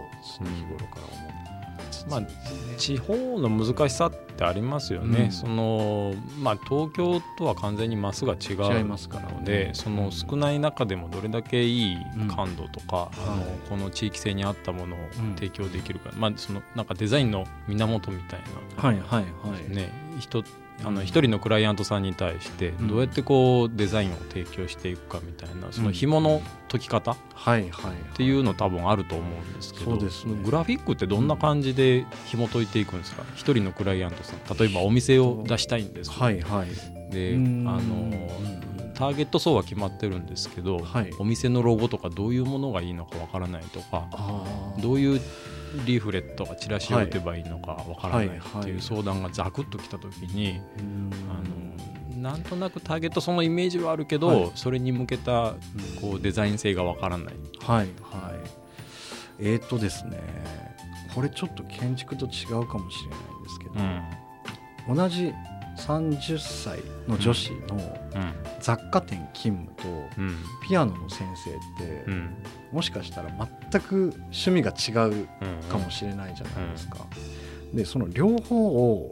日頃から思って、まあ、地方の難しさってありますよね、うんそのまあ、東京とは完全にマスが違うので違いますから、ね、その少ない中でもどれだけいい感度とか、うん、あのこの地域性に合ったものを提供できるか、うんまあ、そのなんかデザインの源みたいな、はいはいはいね、人あの一人のクライアントさんに対してどうやってこうデザインを提供していくかみたいなその紐の解き方っていうの多分あると思うんですけど、グラフィックってどんな感じで紐解いていくんですか？一人のクライアントさん、例えばお店を出したいんですけど、はいはい、であのターゲット層は決まってるんですけど、はい、お店のロゴとかどういうものがいいのかわからないとか、どういうリーフレットがチラシを打てばいいのかわからないっていう相談がザクッときたときに、あのなんとなくターゲットそのイメージはあるけどそれに向けたこうデザイン性がわからない、はいはいはい、えーとですねこれちょっと建築と違うかもしれないんですけど、うん、同じさんじゅっさいの女子の雑貨店勤務とピアノの先生ってもしかしたら全く趣味が違うかもしれないじゃないですか。でその両方を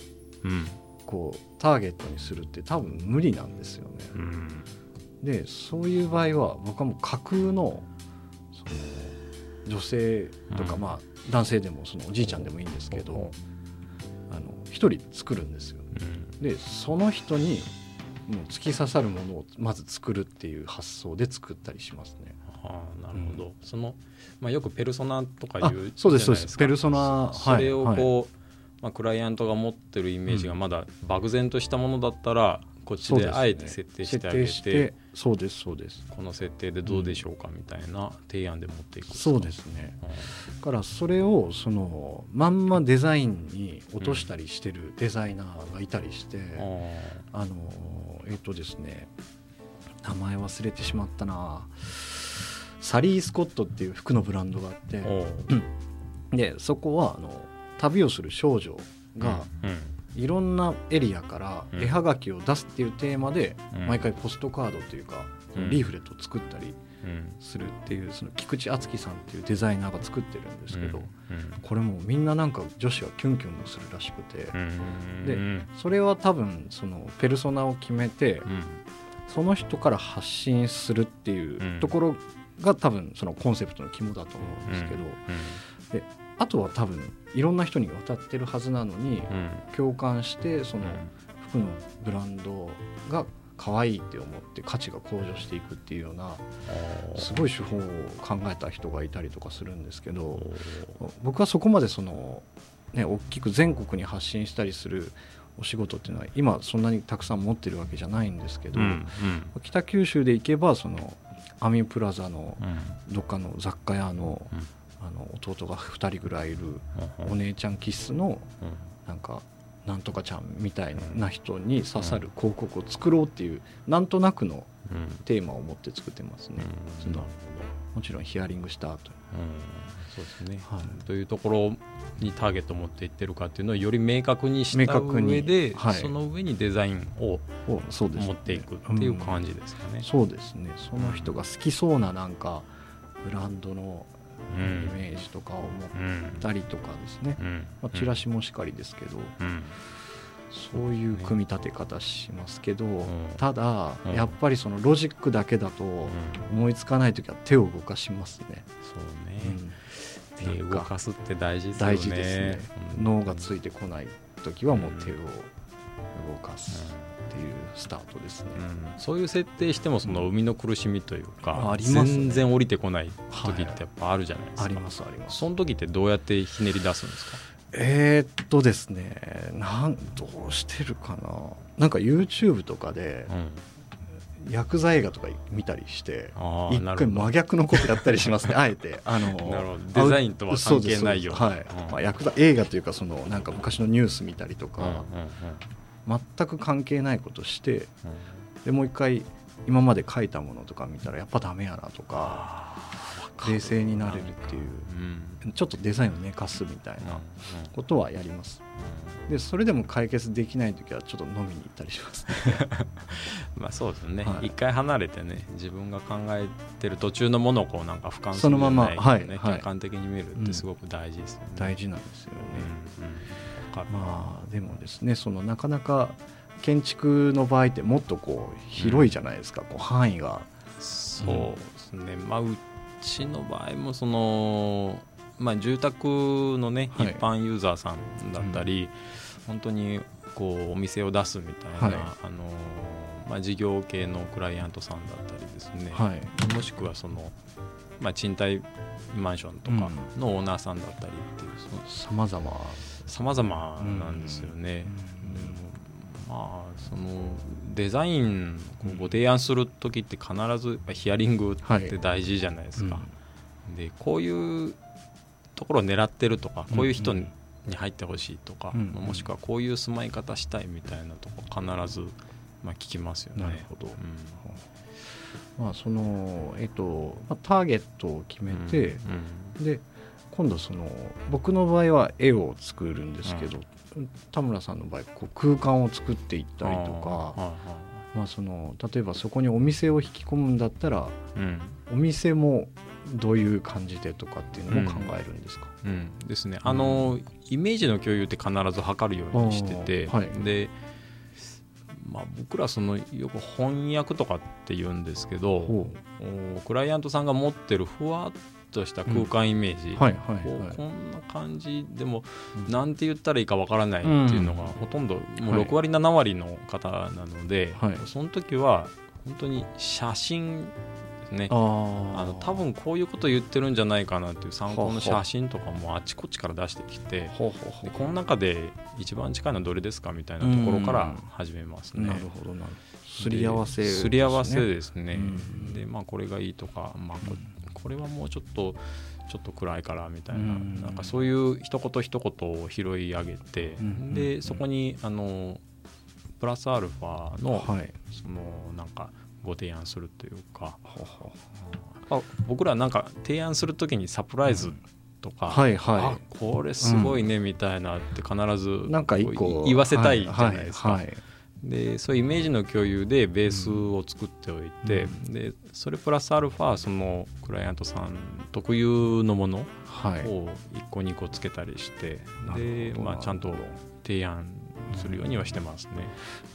こうターゲットにするって多分無理なんですよね。でそういう場合は僕はもう架空のその女性とか、まあ男性でもそのおじいちゃんでもいいんですけど、あの一人作るんですよ。でその人にもう突き刺さるものをまず作るっていう発想で作ったりしますね。はあ、なるほど、うんそのまあ、よくペルソナとかいうじゃないですか。それをこう、はいまあ、クライアントが持ってるイメージがまだ漠然としたものだったら、うん、こっちであえて設定してあげて、そうです、そうですこの設定でどうでしょうかみたいな提案で持っていく。そうですね、うん、だからそれをそのまんまデザインに落としたりしてるデザイナーがいたりして、うん、あのえっとですね名前忘れてしまったな、サリー・スコットっていう服のブランドがあって、うん、でそこはあの旅をする少女が、うんうんいろんなエリアから絵はがきを出すっていうテーマで毎回ポストカードというかリーフレットを作ったりするっていう、その菊池敦樹さんっていうデザイナーが作ってるんですけど、これもみんななんか女子はキュンキュンするらしくて、でそれは多分そのペルソナを決めてその人から発信するっていうところが多分そのコンセプトの肝だと思うんですけど、であとは多分いろんな人に渡ってるはずなのに、うん、共感してその服のブランドが可愛いって思って価値が向上していくっていうようなすごい手法を考えた人がいたりとかするんですけど、僕はそこまでその、ね、大きく全国に発信したりするお仕事っていうのは今そんなにたくさん持ってるわけじゃないんですけど、うんうん、北九州で行けばそのアミュプラザのどっかの雑貨屋の、うんうんあの弟がふたりぐらいいるお姉ちゃん気質のなんかなんとかちゃんみたいな人に刺さる広告を作ろうっていうなんとなくのテーマを持って作ってますね、うん、そのもちろんヒアリングした後、うん、そうですね、はい、というところにターゲットを持っていってるかっていうのをより明確にした上で、はい、その上にデザインを持っていくっていう感じですかね、うん、そうですね、その人が好きそうななんかブランドのうん、イメージとかを持ったりとかですね、うんまあ、チラシもしかりですけど、うん、そういう組み立て方しますけど、うん、ただ、うん、やっぱりそのロジックだけだと思いつかないときは手を動かしますね。そうね、うん、手を動かすって大事ですよね。大事ですね、うん、脳がついてこないときはもう手を動かす、うんっていうスタートですね、うん、そういう設定してもその生みの苦しみというか、うんね、全然降りてこない時ってやっぱあるじゃないですか、はい、ありますあります。その時ってどうやってひねり出すんですか？えー、っとですねなんどうしてるかな、なんか YouTube とかで、うん、薬剤映画とか見たりして一回真逆のことやったりしますねあえてあのなるほど、デザインとは関係ないような、はいうんまあ、薬剤映画というかそのなんか昔のニュース見たりとか、うんうんうん全く関係ないことして、でもう一回今まで書いたものとか見たらやっぱダメやなとか冷静になれるっていう、うん、ちょっとデザインを寝かすみたいなことはやります。でそれでも解決できない時はちょっと飲みに行ったりします、ね、まあそうですね、はい、一回離れてね自分が考えてる途中のものをこうなんか俯瞰するじゃないけどね客観的に見るってすごく大事ですよね、うん、大事なんですよね、うんうん、まあでもですねそのなかなか建築の場合ってもっとこう広いじゃないですか、うん、こう範囲がそうですね、まあうちの場合もその、まあ、住宅のね、はい、一般ユーザーさんだったり、うん、本当にこうお店を出すみたいな、はいあのまあ、事業系のクライアントさんだったりですね、はい、もしくはその、まあ、賃貸マンションとかのオーナーさんだったりっていう、うん、その様々様々なんですよね、うんうんうんまあ、そのデザインをご提案するときって必ずヒアリングって大事じゃないですか、はいうん、でこういうところを狙ってるとかこういう人に入ってほしいとか、うんうん、もしくはこういう住まい方したいみたいなとこ必ずまあ聞きますよね。なるほど、うんまあそのえっと、ターゲットを決めて、うんうん、で今度その僕の場合は絵を作るんですけど、うん田村さんの場合こう空間を作っていったりとか、まあ、その例えばそこにお店を引き込むんだったら、うん、お店もどういう感じでとかっていうのも考えるんですか、うんうん、ですねあの、うん、イメージの共有って必ず測るようにしてて、はい、で、まあ、僕らそのよく翻訳とかって言うんですけどクライアントさんが持ってるふわっととした空間イメージ、うんはいはいはい、こ, こんな感じでも、うん、なんて言ったらいいかわからないっていうのが、うん、ほとんどもうろく割なな割の方なので、はい、その時は本当に写真ですね、はい、あの多分こういうこと言ってるんじゃないかなっていう参考の写真とかもあちこちから出してきてほうほうほうでこの中で一番近いのはどれですかみたいなところから始めますね、うん、なるほどなるほどすり合わせですね、すり合わせですね、うん、で、まあ、これがいいとか、まあこうんこれはもうちょっとちょっと暗いからみたいな、うん、なんかそういう一言一言を拾い上げて、うん、でそこにあのプラスアルファの、はい、そのなんかご提案するというか、はい、僕らなんか提案するときにサプライズとか、うんはいはい、あこれすごいねみたいなって必ずなんか言わせたいじゃないですか、はいはいはいでそういうイメージの共有でベースを作っておいて、うん、でそれプラスアルファそのクライアントさん特有のものをいっこにこつけたりして、はい、で、まあ、ちゃんと提案するようにはしてますね、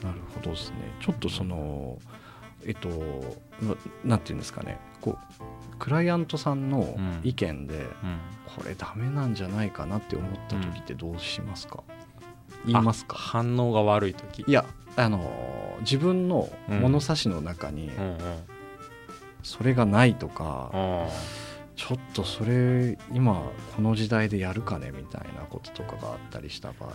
うん、なるほどですねちょっとそのえっとなんていうんですかねこうクライアントさんの意見で、うんうん、これダメなんじゃないかなって思った時ってどうしますか、うん、言いますか反応が悪い時いやあの自分の物差しの中にそれがないとか、うんうん、ちょっとそれ今この時代でやるかねみたいなこととかがあったりした場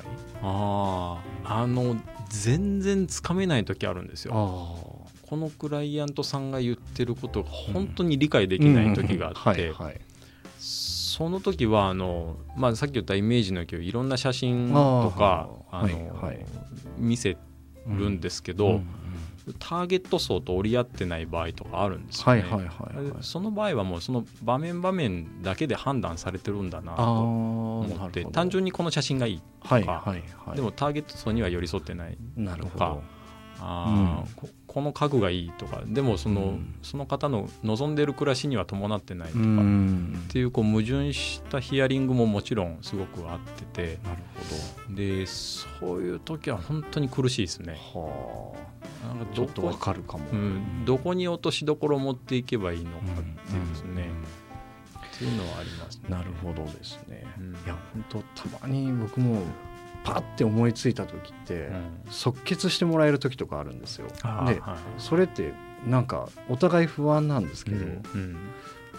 合ああの全然つかめない時あるんですよあこのクライアントさんが言ってることが本当に理解できない時があってその時はあの、まあ、さっき言ったイメージの今日いろんな写真とかああの、はいはい、見せてるんですけど、うんうん、ターゲット層と折り合ってない場合とかあるんですよね、はいはいはいはい、その場合はもうその場面場面だけで判断されてるんだなと思って単純にこの写真がいいとか、はいはいはい、でもターゲット層には寄り添ってないとかあ、うん、こ, この家具がいいとかでもそ の,、うん、その方の望んでる暮らしには伴ってないとか、うん、ってい う, こう矛盾したヒアリングももちろんすごくあっててなるほどでそういう時は本当に苦しいですねはなんかちょっとわかるかも、うん、どこに落としどころを持っていけばいいのかっていうですね、うんうん、っていうのはあります、ね、なるほどですね、うん、いや本当たまに僕もパッて思いついた時って、うん、即決してもらえる時とかあるんですよで、はいはい、それってなんかお互い不安なんですけど、うんうん、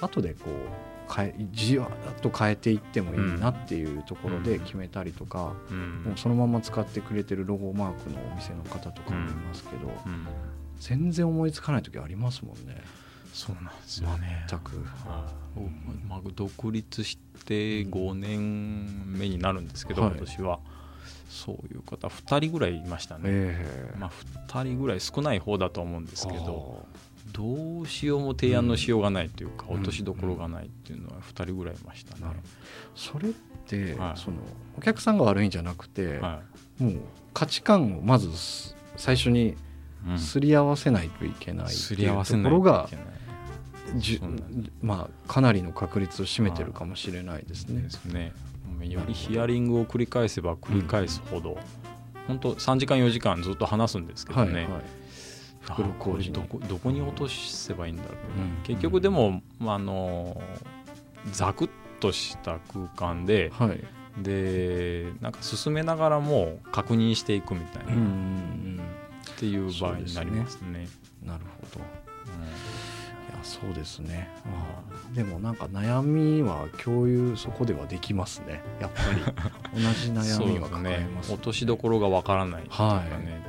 後でこう変えじわっと変えていってもいいなっていうところで決めたりとか、うん、もうそのまま使ってくれてるロゴマークのお店の方とかもいますけど、うんうん、全然思いつかない時ありますもんねそうなんですよね全く、うんまあ、独立してごねんめになるんですけど、はい、今年はそういう方ふたりぐらいいましたね、えーまあ、ふたりぐらい少ない方だと思うんですけど、どうしようも提案のしようがないというか、うん、落としどころがないっていうのはふたりぐらいいましたね、うんうん、それって、はい、そのお客さんが悪いんじゃなくて、はい、もう価値観をまず最初にすり合わせないといけないっていうところが、じまあ、かなりの確率を占めてるかもしれないですね。ですね。よりヒアリングを繰り返せば繰り返すほど、うん、本当さんじかんよじかんずっと話すんですけどね、はいはい、袋小路 ど, どこに落とせばいいんだろう、うん、結局でも、まあ、あのザクッとした空間 で,、はい、でなんか進めながらも確認していくみたいな、うんうん、っていう場合になりますね。なるほど、うんそうですね、うん、でもなんか悩みは共有そこではできますね。やっぱり同じ悩みは抱えます、ね、落としどころがわからないとかね、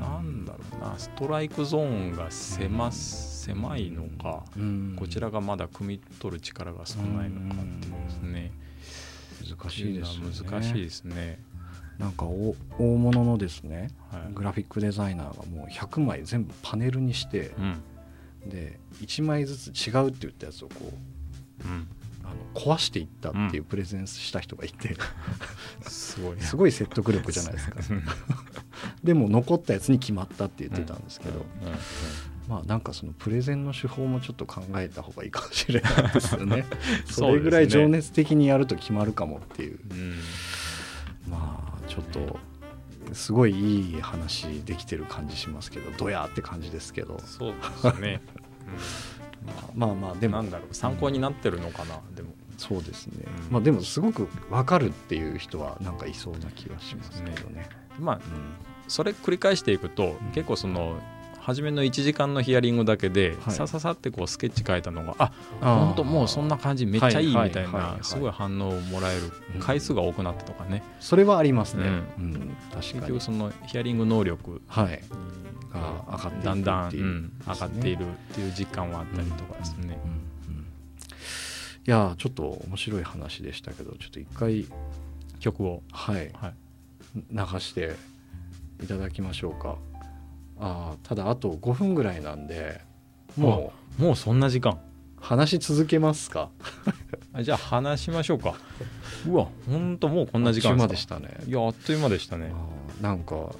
はい、なんだろうな、ストライクゾーンが 狭,、うん、狭いのか、うん、こちらがまだ汲み取る力が少ないのかっていうですね、うん、難しいですね。難しいですね。なんか大物のですね、はい、グラフィックデザイナーがもうひゃくまい全部パネルにして、うんでいちまいずつ違うって言ったやつをこう、うん、あの壊していったっていうプレゼンした人がいて、うん、すごいすごい説得力じゃないですかでも残ったやつに決まったって言ってたんですけど、うんうんうん、まあなんかそのプレゼンの手法もちょっと考えた方がいいかもしれないですよねそれぐらい情熱的にやると決まるかもっていう、うん、まあちょっと、ねすごいいい話できてる感じしますけど、ドヤーって感じですけど。そうですね。うん、まあまあでもなんだろう参考になってるのかな、うん、でも。そうですね。うん、まあでもすごく分かるっていう人はなんかいそうな気がしますけどね。ねまあ、うん、それ繰り返していくと、うん、結構その初めのいちじかんのヒアリングだけで、はい、さささってこうスケッチ描いたのがあ、本当もうそんな感じめっちゃいいみたいなすごい反応をもらえる回数が多くなったとかね、うん、それはありますね、うんうん、確かに結局そのヒアリング能力がだんだん上がっているっていう実感はあったりとかですね、うんうんうん、いやちょっと面白い話でしたけどちょっと一回曲を、はいはい、流していただきましょうか。あただあとごふんぐらいなんでもうもうそんな時間話し続けますかじゃあ話しましょうか。うわ本当もうこんな時間ですか。あっという間でしたね。いやあっという間でしたね。あなんか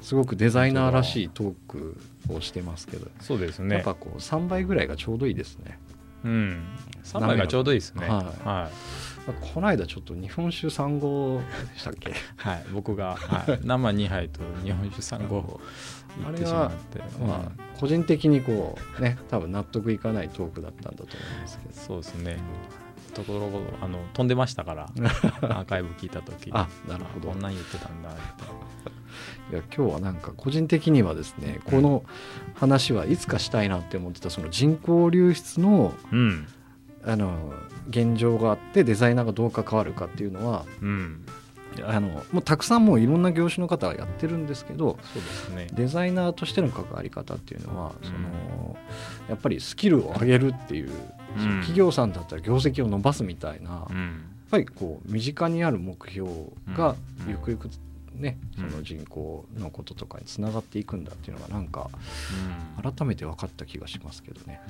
すごくデザイナーらしいトークをしてますけど。そうですね。やっぱこうさんばいぐらいがちょうどいいですね。うんさんばいがちょうどいいですね。はい、はいこの間ちょっと日本酒さん合でしたっけはい僕が、はい、生にはいと日本酒さん合を言ってしまってあれは、まあ、個人的にこうね多分納得いかないトークだったんだと思いますけどそうですねところごとあの飛んでましたからアーカイブ聞いた時あなるほどこんなん言ってたんだっていや今日はなんか個人的にはですねこの話はいつかしたいなって思ってたその人口流出の、うんあの現状があってデザイナーがどうか変わるかっていうのは、うん、あのもうたくさんもういろんな業種の方がやってるんですけどそうですね、デザイナーとしての関わり方っていうのは、うん、そのやっぱりスキルを上げるっていう、うん、企業さんだったら業績を伸ばすみたいな、うん、やっぱりこう身近にある目標がゆくゆくね、うん、その人口のこととかにつながっていくんだっていうのがなんか、うん、改めて分かった気がしますけどね、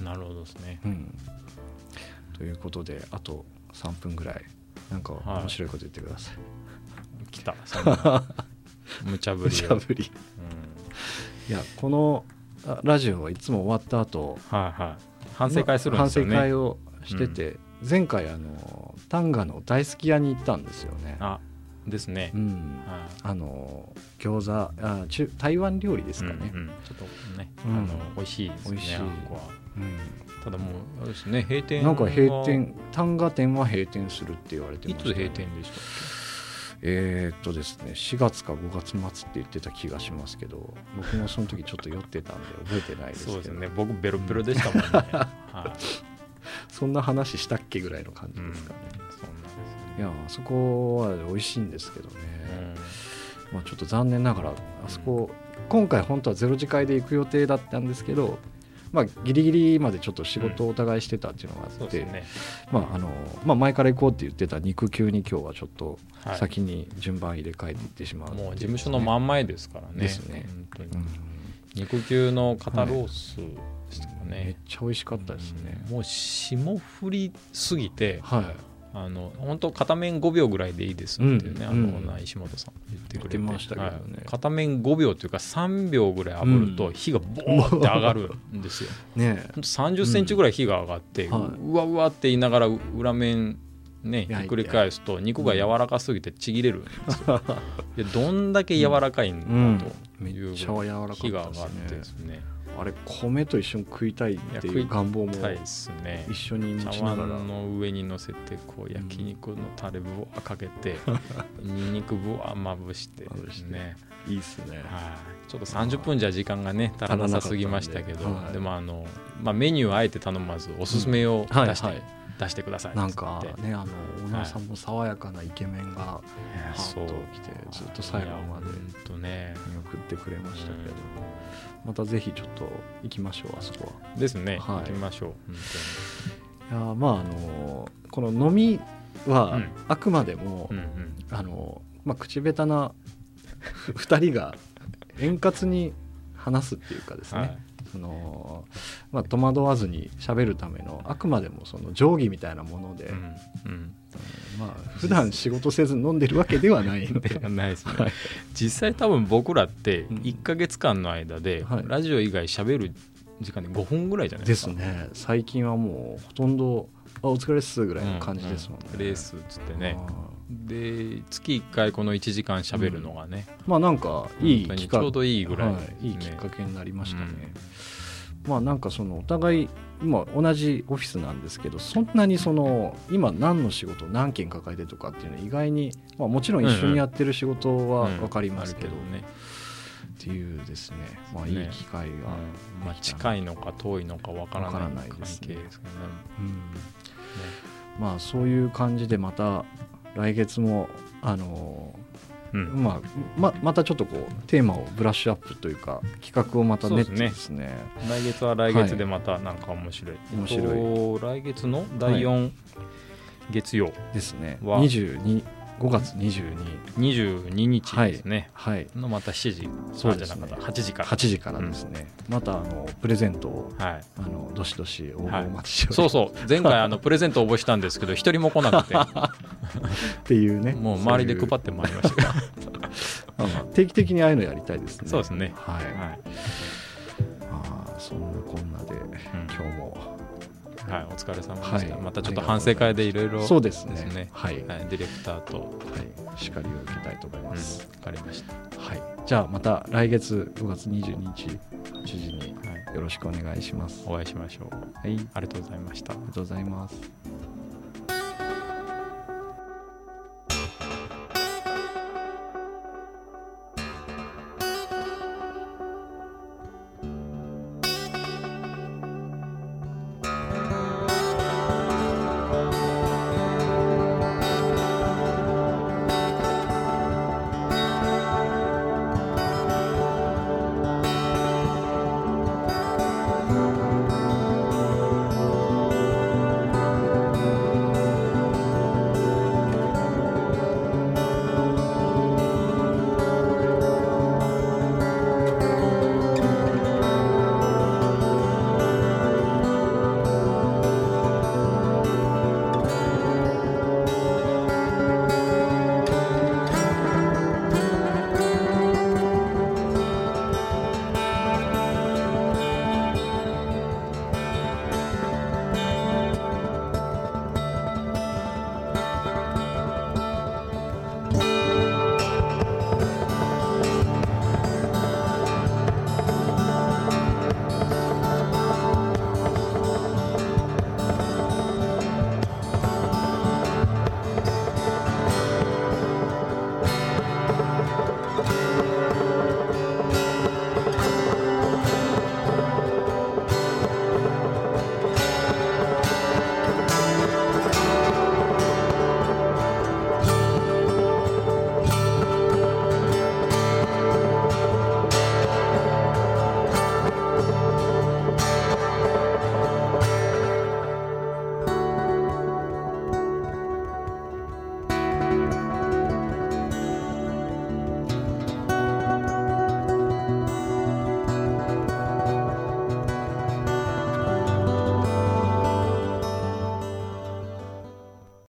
うん、なるほどですね、うんということであとさんぷんぐらいなんか面白いこと言ってください、はい、来た無茶ぶり無茶ぶり、うん、いやこのラジオはいつも終わった後、はいはい、反省会するんですよね。反省会をしてて、うん、前回あの旦過の大好き屋に行ったんですよね。あですね、うんはい、あの餃子あ中台湾料理ですかね、うんうん、ちょっとね、うん、あの美味しいですね。美味しいあんこは、うんただもうあれですね閉店なんか閉店旦過店は閉店するって言われてました、ね、いつ閉店でしたっけ。えー、っとですねしがつかごがつ末って言ってた気がしますけど僕もその時ちょっと酔ってたんで覚えてないですけどそうですね僕ベロベロでしたもんね、うんはい、そんな話したっけぐらいの感じですかね、うん、そうなんですね。いやあそこは美味しいんですけどね、うんまあ、ちょっと残念ながらあそこ、うん、今回本当はゼロ次会で行く予定だったんですけどまあ、ギリギリまでちょっと仕事をお互いしてたっていうのがあって、うんねまああのまあ、前から行こうって言ってた肉球に今日はちょっと先に順番入れ替えていってしまう、はい、もう事務所の真ん前ですからねですね本当に、うん、肉球の肩ロース、はいですね、めっちゃ美味しかったですね、うん、もう霜降りすぎて、はいあの本当片面ごびょうぐらいでいいですっていうね、うん、あの石本さん言ってくれて、うん、言ってましたけどね、はい、片面ごびょうというかさんびょうぐらい炙ると火がボーって上がるんですよ、うん、ねさんじゅっセンチぐらい火が上がって、うん、うわうわって言いながら裏面ねひっくり返すと肉が柔らかすぎてちぎれるんですよ、うん、でどんだけ柔らかいんだという火が上がってですねあれ米と一緒に食いたいっていう願望も一緒に持ちながら、ね、茶碗の上に乗せてこう焼肉のタレぶわかけてにんにくぶわまぶしてですねいいですね、はあ、ちょっとさんじゅっぷんじゃ時間がね足らなさすぎましたけど で,、はい、でもあの、まあ、メニューあえて頼まずおすすめを出して、うんはいはい、出してくださいなんかねあのオーナーさんも爽やかなイケメンがハッと来てずっと最後まで見送ってくれましたけどまたぜひちょっと行きましょうあそこはですね、はい、行きましょう本当にいやまああのこの飲みはあくまでも、うんうんうんあのまあ、口下手なふたりが円滑に話すっていうかですね、はいそのまあ、戸惑わずに喋るためのあくまでもその定規みたいなもので、うんうんまあ、普段仕事せず飲んでるわけではないのでないですね、はい、実際多分僕らっていっかげつかんの間でラジオ以外喋る時間でごふんぐらいじゃないですか、はい、ですね最近はもうほとんどあお疲れっすぐらいの感じですもんね、うんうん、レースっつってねで月いっかいこのいちじかん喋るのがね、うん、まあなんかいい機会ちょうどいいぐらい、ねはい、いいきっかけになりましたね、うん、まあなんかそのお互い今同じオフィスなんですけどそんなにその今何の仕事何件抱えてとかっていうのは意外に、まあ、もちろん一緒にやってる仕事は分かりますけどねっていうですね、まあ、いい機会が、ねうんまあ、近いのか遠いのか分からない関係ですけどね、うんねまあ、そういう感じでまた来月も、あのーうんまあ、ま, またちょっとこうテーマをブラッシュアップというか企画をまた練ってですね来月は来月でまたなんか面白い、はい面白いえっと、来月のだいよん月曜は、はい、ですねにじゅうにごがつにじゅうににちですね、はいはい、のまたしちじそうじゃなかった、ね、はちじからはちじからですね、うん、またあのプレゼントを、はい、あのどしどし応募お待ちしております、はい、そうそう前回あのプレゼント応募したんですけど一人も来なくてっていうねもう周りで配ってまいりました、まあ、定期的にああいうのやりたいですねそうですねはい、はい、あそんなこんなで、うん、今日もはい、お疲れ様でした、はい、またちょっと反省会でいろいろそうですね、ですねはいはい、ディレクターと、はい、叱りを受けたいと思います、うん、分かりました、はい、じゃあまた来月ごがつにじゅうににちはちじによろしくお願いします、はい、お会いしましょう、はい、ありがとうございましたありがとうございます。